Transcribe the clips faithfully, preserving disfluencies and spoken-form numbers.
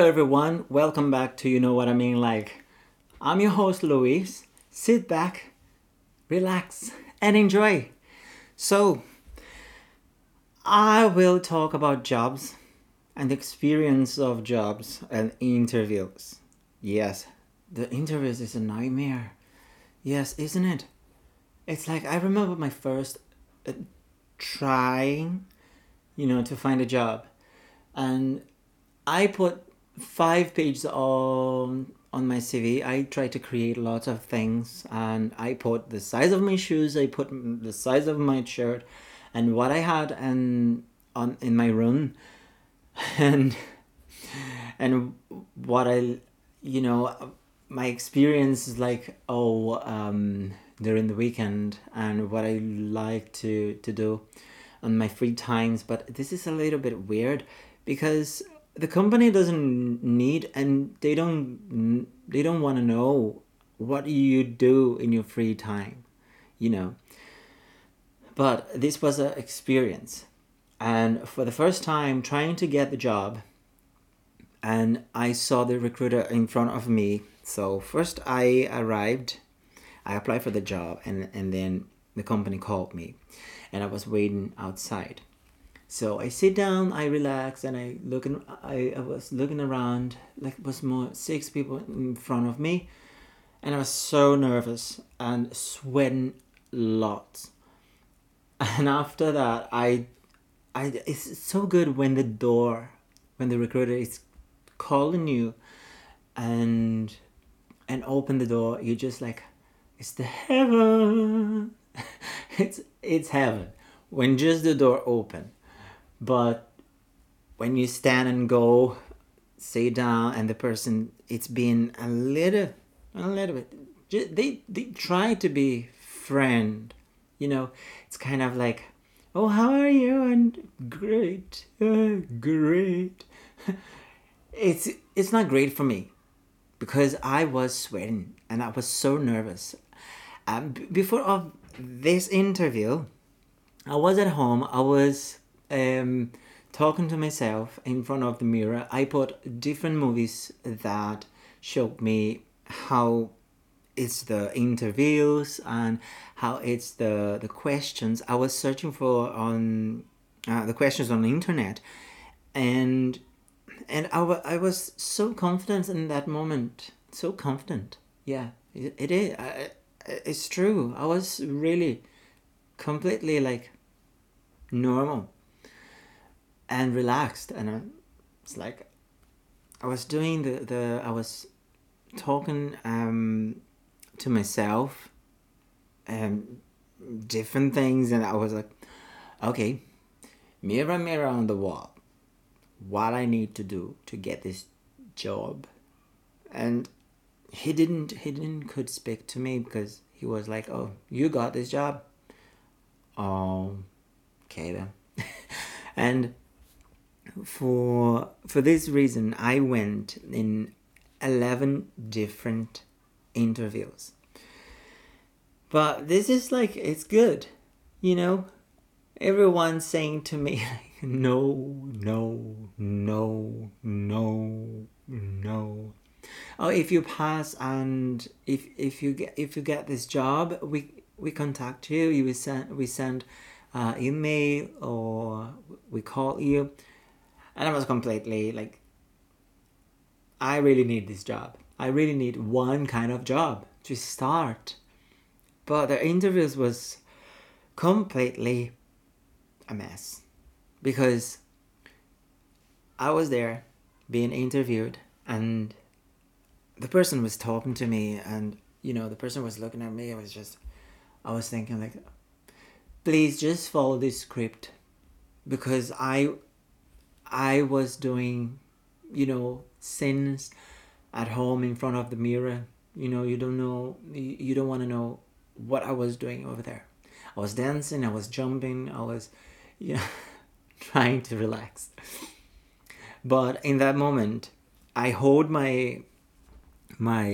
Hello everyone, welcome back to You Know What I Mean Like. I'm your host Luis. Sit back, relax and enjoy. So, I will talk about jobs and the experience of jobs and interviews. Yes, the interviews is a nightmare. Yes, isn't it? It's like I remember my first uh, trying, you know, to find a job. And I put five pages on on my C V. I tried to create lots of things, and I put the size of my shoes, I put m- the size of my shirt, and what I had and on in my room, and and what I you know my experience is like oh um during the weekend and what I like to to do on my free times. But this is a little bit weird because the company doesn't need, and they don't they don't want to know what you do in your free time, you know but this was an experience. And for the first time trying to get the job, and I saw the recruiter in front of me. So first I arrived, I applied for the job, and, and then the company called me, and I was waiting outside. So I sit down, I relax, and I look. In, I, I was looking around. Like it was more six people in front of me, and I was so nervous and sweating lots. And after that, I, I it's so good when the door, when the recruiter is calling you, and and open the door. You're just like, it's the heaven. it's it's heaven when just the door open. But when you stand and go sit down, and the person, it's been a little a little bit ju- they they try to be friend, you know it's kind of like, oh, how are you? And great, uh, great. it's it's not great for me because I was sweating and I was so nervous. Um, b- before of this interview, I was at home. I was um, talking to myself in front of the mirror. I put different movies that showed me how it's the interviews and how it's the the questions. I was searching for on uh, the questions on the internet, and and I wa- I was so confident in that moment. So confident. Yeah, it, it is. I, I- it's true. I was really completely like normal and relaxed, and I, it's like I was doing the, the I was talking um to myself um different things, and I was like, okay, mirror mirror on the wall, what I need to do to get this job. And he didn't he didn't could speak to me because he was like, oh, you got this job, oh, okay then. And for for this reason I went in eleven different interviews. But this is like, it's good, you know everyone's saying to me like, no no no no no oh, if you pass, and if if you get if you get this job, we we contact you, you will send we send uh, email, or we call you. And I was completely like, I really need this job. I really need one kind of job to start. But the interviews was completely a mess because I was there being interviewed, and the person was talking to me, and you know the person was looking at me. I was just I was thinking like, please just follow this script, because I I was doing, you know, sins at home in front of the mirror. You know, you don't know, you you don't want to know what I was doing over there. I was dancing, I was jumping, I was, you know, trying to relax. But in that moment, I hold my my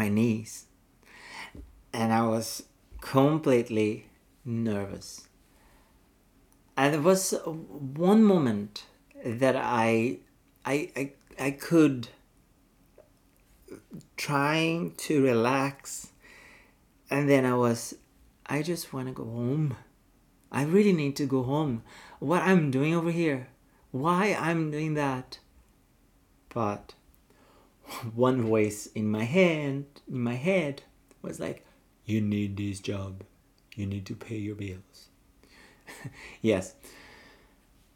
my knees, and I was completely nervous. And there was one moment that I, I, I I could trying to relax, and then I was, I just want to go home. I really need to go home. What I'm doing over here, why I'm doing that. But one voice in my head, in my head was like, you need this job. You need to pay your bills. Yes.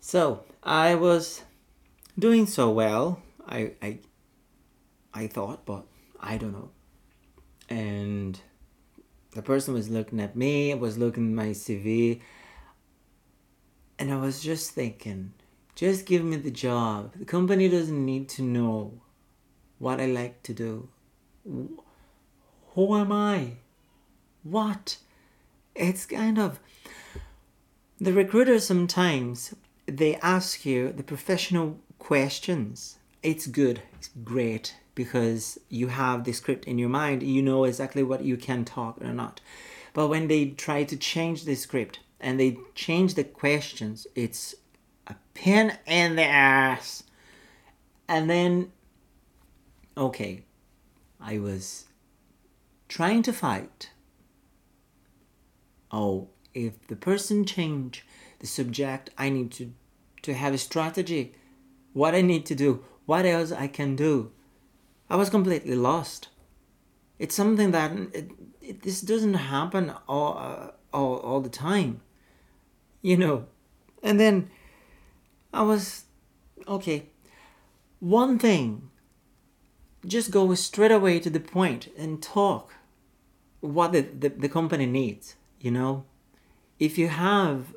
So I was doing so well, I, I, I thought, but I don't know. And the person was looking at me, was looking at my C V, and I was just thinking, just give me the job. The company doesn't need to know what I like to do. Who am I? What? It's kind of... The recruiters sometimes, they ask you the professional questions. It's good, it's great, because you have the script in your mind. You know exactly what you can talk or not. But when they try to change the script and they change the questions, it's a pin in the ass. And then, okay, I was trying to fight. Oh, if the person change the subject, I need to, to have a strategy. What I need to do, what else I can do. I was completely lost. It's something that it, it, this doesn't happen all, uh, all all the time, you know. And then I was okay. One thing, just go straight away to the point and talk what the, the, the company needs, you know. If you have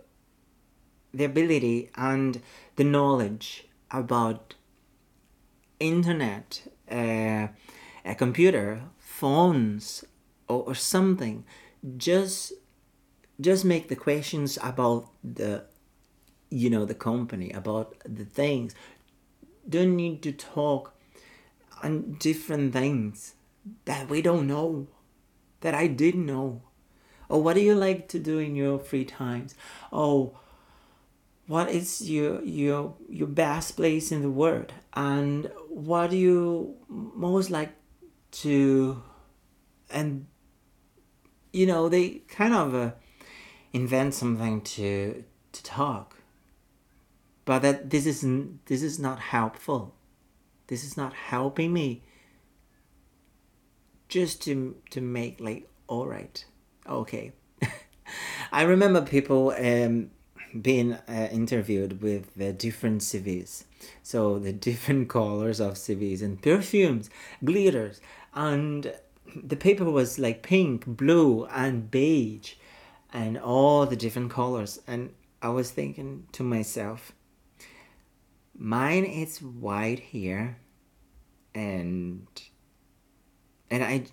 the ability and the knowledge about internet, Uh, a computer, phones, or, or something, just just make the questions about the, you know, the company, about the things. Don't need to talk on different things that we don't know, that I didn't know. Or what do you like to do in your free times? Oh, what is your your your best place in the world? And what do you most like to, and, you know, they kind of uh, invent something to to talk. But that this isn't, this is not helpful. This is not helping me. Just to to make like, all right, okay. I remember people um being uh, interviewed with the different C Vs. So the different colors of C Vs and perfumes, glitters, and the paper was like pink, blue, and beige, and all the different colors. And I was thinking to myself, mine is white here, and and I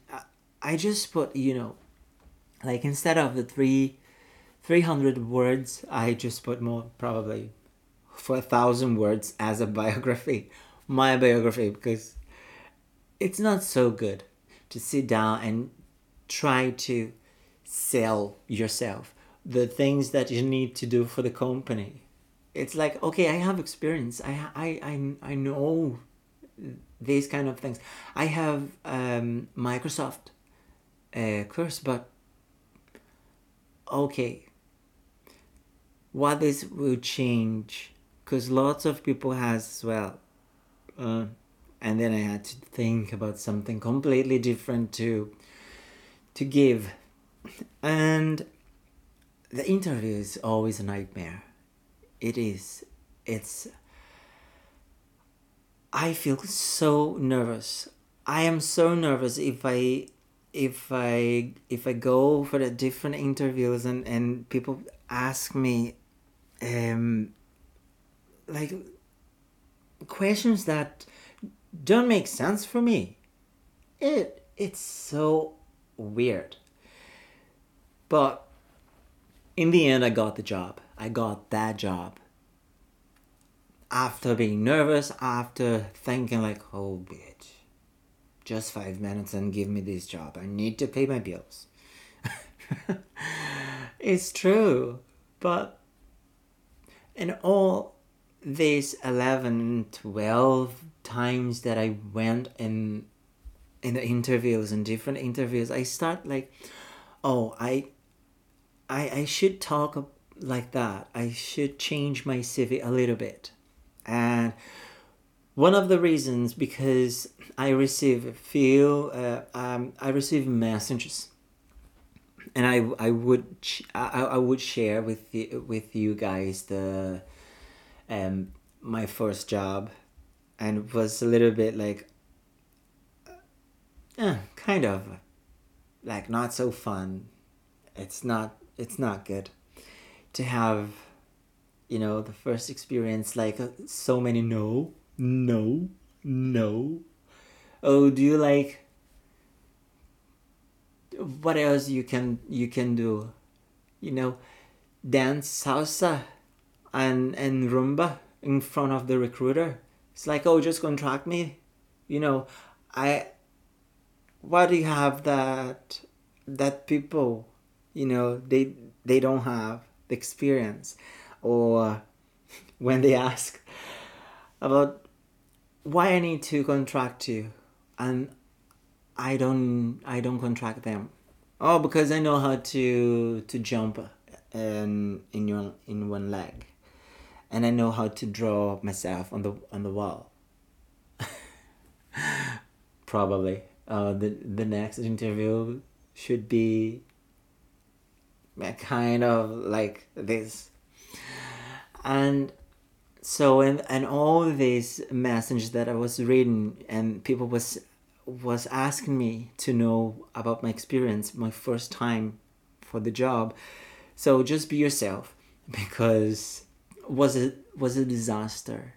I just put, you know, like instead of the three. three hundred words, I just put more, probably four thousand words as a biography, my biography, because it's not so good to sit down and try to sell yourself, the things that you need to do for the company. It's like, okay, I have experience. I I I, I know these kind of things. I have um, Microsoft uh, course, but okay. What this will change, because lots of people has as well. Uh, and then I had to think about something completely different to to give. And the interview is always a nightmare. It is. It's... I feel so nervous. I am so nervous if I... If I if I go for the different interviews and, and people ask me um, like questions that don't make sense for me, it it's so weird. But in the end, I got the job. I got that job. After being nervous, after thinking like, oh, bitch. Just five minutes and give me this job. I need to pay my bills. It's true. But in all these eleven, twelve times that I went and in the interviews and different interviews, I start like, oh, I, I, I should talk like that. I should change my C V a little bit. And one of the reasons, because I receive a few, uh, um, I receive messages, and I, I would, sh- I, I would share with the, with you guys the, um, my first job, and was a little bit like, uh, kind of, like not so fun. It's not, it's not good to have, you know, the first experience like uh, so many no. No, no. Oh, do you like? What else you can you can do? You know, dance salsa and and rumba in front of the recruiter. It's like, oh, just contract me. You know, I. Why do you have that? That people, you know, they they don't have the experience, or when they ask about why I need to contract you, and I don't I don't contract them. Oh, because I know how to to jump and in your in one leg, and I know how to draw myself on the on the wall. Probably uh, the the next interview should be kind of like this, and. So and and all these messages that I was reading, and people was was asking me to know about my experience, my first time for the job. So just be yourself, because was it was a disaster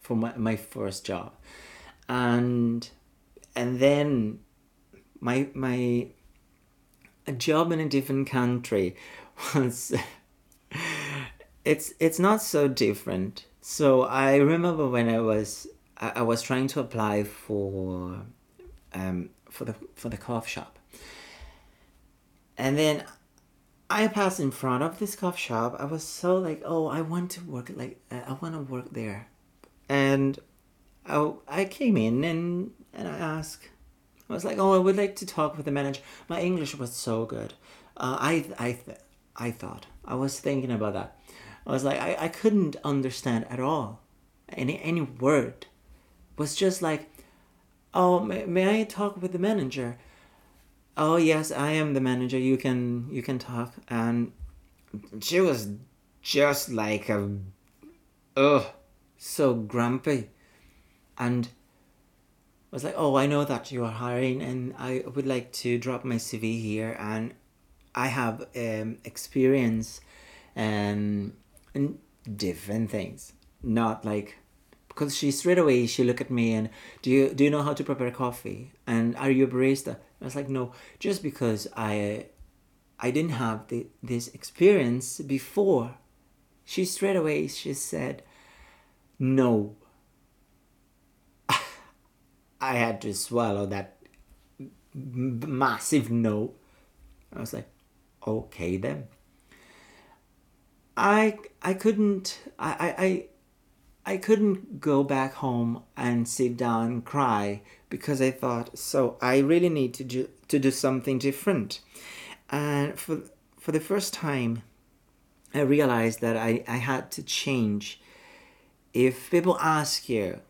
for my, my first job, and and then my my a job in a different country was it's it's not so different. So I remember when I was I, I was trying to apply for um for the for the coffee shop, and then I passed in front of this coffee shop. I was so like, oh, I want to work like I want to work there, and I I came in and and I asked, I was like, oh, I would like to talk with the manager. My English was so good. Uh, I I I thought I was thinking about that. I was like, I, I couldn't understand at all, any any word. It was just like, oh, may, may I talk with the manager? Oh yes, I am the manager. You can you can talk. And she was just like a, ugh, so grumpy, and I was like, oh, I know that you are hiring, and I would like to drop my C V here, and I have um experience, and. And different things, not like, because she straight away she looked at me and do you do you know how to prepare coffee, and are you a barista? I was like, no, just because I I didn't have the, this experience before. She straight away she said no. I had to swallow that massive no. I was like, okay then. I I couldn't I, I I couldn't go back home and sit down and cry, because I thought, so I really need to do to do something different. And for for the first time I realized that I, I had to change. If people ask you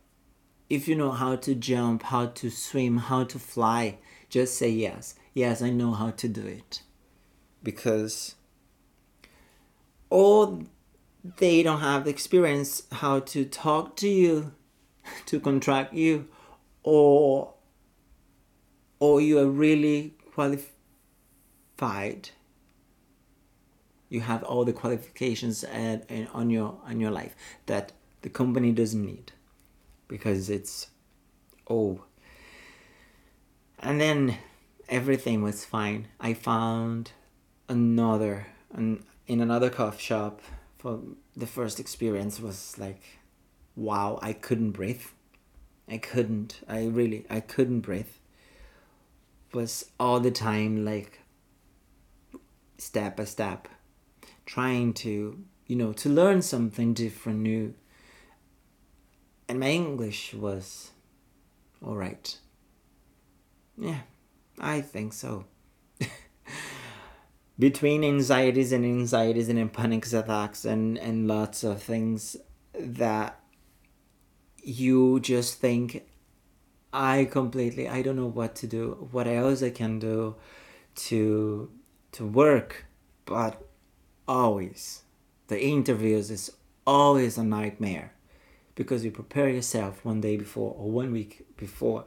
if you know how to jump, how to swim, how to fly, just say yes. Yes, I know how to do it. Because or they don't have the experience how to talk to you, to contract you, or or you are really qualified. You have all the qualifications and, and on your on your life that the company doesn't need, because it's oh. And then everything was fine. I found another an. In another coffee shop. For the first experience was like, wow, I couldn't breathe. I couldn't, I really, I couldn't breathe. Was all the time like, step by step, trying to, you know, to learn something different, new. And my English was all right. Yeah, I think so. Between anxieties and anxieties and panic attacks and, and lots of things that you just think, I completely, I don't know what to do, what else I can do to to work. But always, the interviews is always a nightmare. Because you prepare yourself one day before or one week before,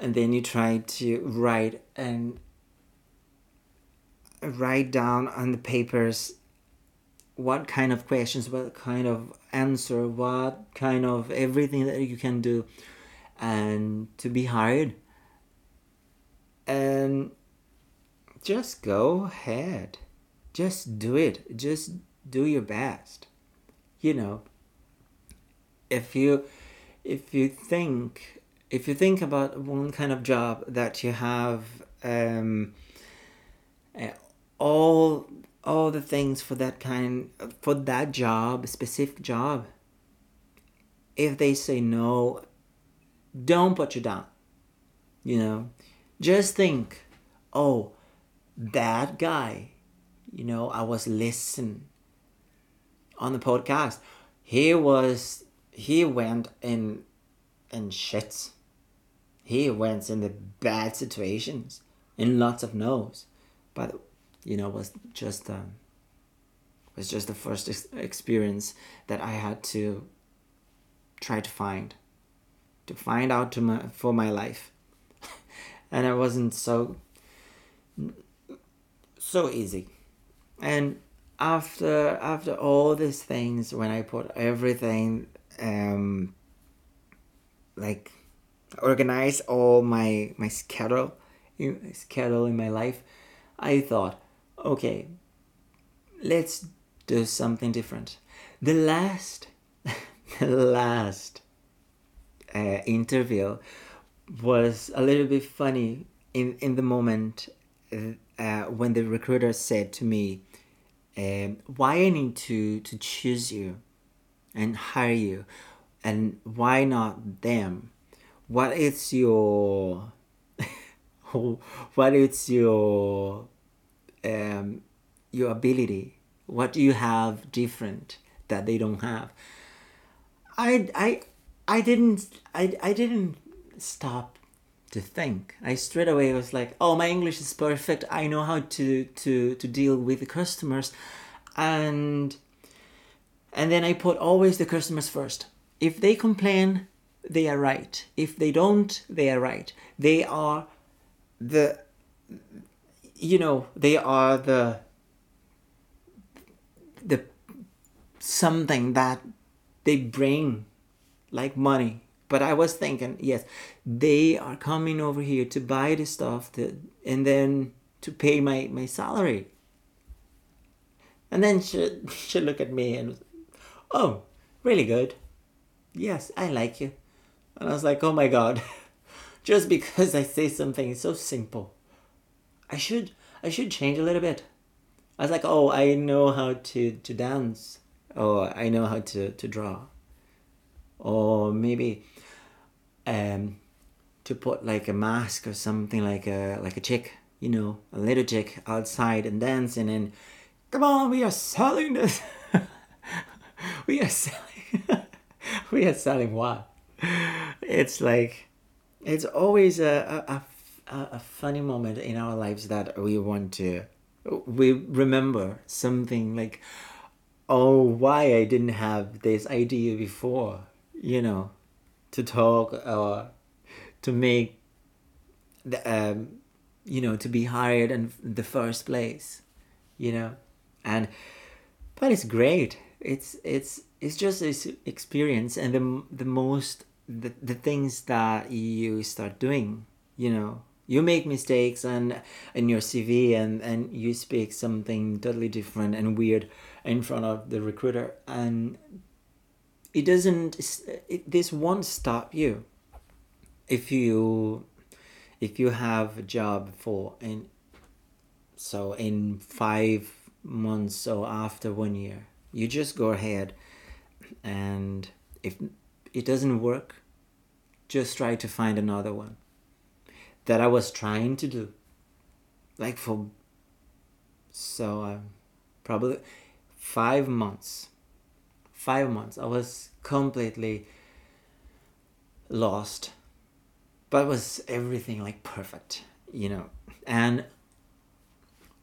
and then you try to write and write down on the papers what kind of questions, what kind of answer, what kind of everything that you can do, and to be hired. And just go ahead. Just do it. Just do your best. You know, If you, if you think, if you think about one kind of job that you have, um, all, all the things for that kind, for that job, specific job. If they say no, don't put you down. You know, just think, oh, that guy, you know, I was listening on the podcast. He was. He went in, in shit. He went in the bad situations, in lots of no's, but you know, was just um, was just the first ex- experience that I had to try to find, to find out to my for my life, and it wasn't so so easy, and after after all these things, when I put everything. Um, like organize all my my schedule schedule in my life, I thought, okay, let's do something different. The last the last uh, interview was a little bit funny in in the moment uh, when the recruiter said to me, um, why I need to to choose you and hire you, and why not them? What is your, what is your, um, your ability? What do you have different that they don't have? I I I didn't I I didn't stop to think. I straight away was like, oh, my English is perfect. I know how to to to deal with the customers, and. And then I put always the customers first. If they complain, they are right. If they don't, they are right. They are the, you know, they are the, the something that they bring, like money. But I was thinking, yes, they are coming over here to buy the stuff to, and then to pay my, my salary. And then she, she looked at me and oh, really good. Yes, I like you. And I was like, oh my God, just because I say something so simple, I should I should change a little bit. I was like, oh, I know how to, to dance, or I know how to, to draw, or maybe um to put like a mask or something, like a like a chick, you know, a little chick outside and dancing and come on, we are selling this. We are selling. We are selling what? It's like, it's always a a, a a funny moment in our lives that we want to, we remember something like, oh, why I didn't have this idea before, you know, to talk or to make, the um, you know, to be hired in the first place, you know, and but it's great. It's it's it's just it's experience, and the the most the, the things that you start doing, you know, you make mistakes and in your C V and, and you speak something totally different and weird in front of the recruiter, and it doesn't it, this won't stop you if you if you have a job for and so in five months so after one year. You just go ahead, and if it doesn't work, just try to find another one. That I was trying to do. Like for... So, um, probably five months. Five months. I was completely lost. But it was everything like perfect, you know. And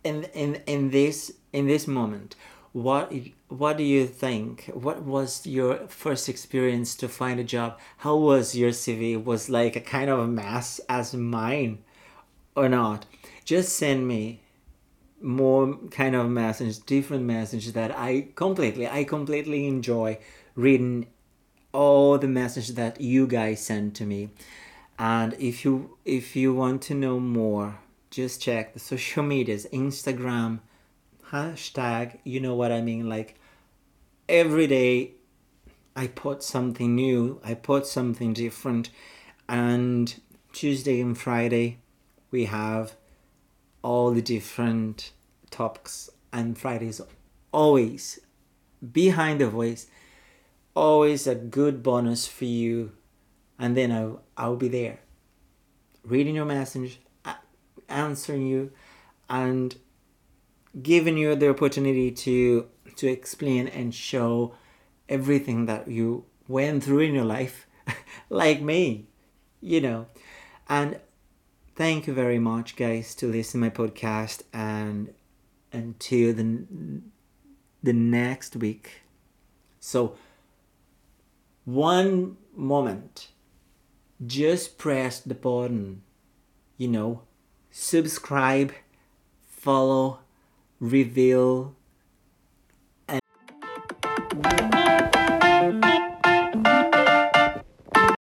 in in in this in this moment, what what do you think? What was your first experience to find a job? How was your C V? Was like a kind of a mess as mine, or not? Just send me more kind of message, different message that I completely, I completely enjoy reading all the message that you guys send to me. And if you if you want to know more, just check the social medias, Instagram, hashtag, you know what I mean, like every day I put something new, I put something different, and Tuesday and Friday we have all the different topics, and Fridays always, behind the voice, always a good bonus for you, and then I'll, I'll be there, reading your message, answering you, and giving you the opportunity to to explain and show everything that you went through in your life, like me, you know. And thank you very much, guys, to listen to my podcast, and until the the next week. So one moment, just press the button, you know, subscribe, follow, reveal,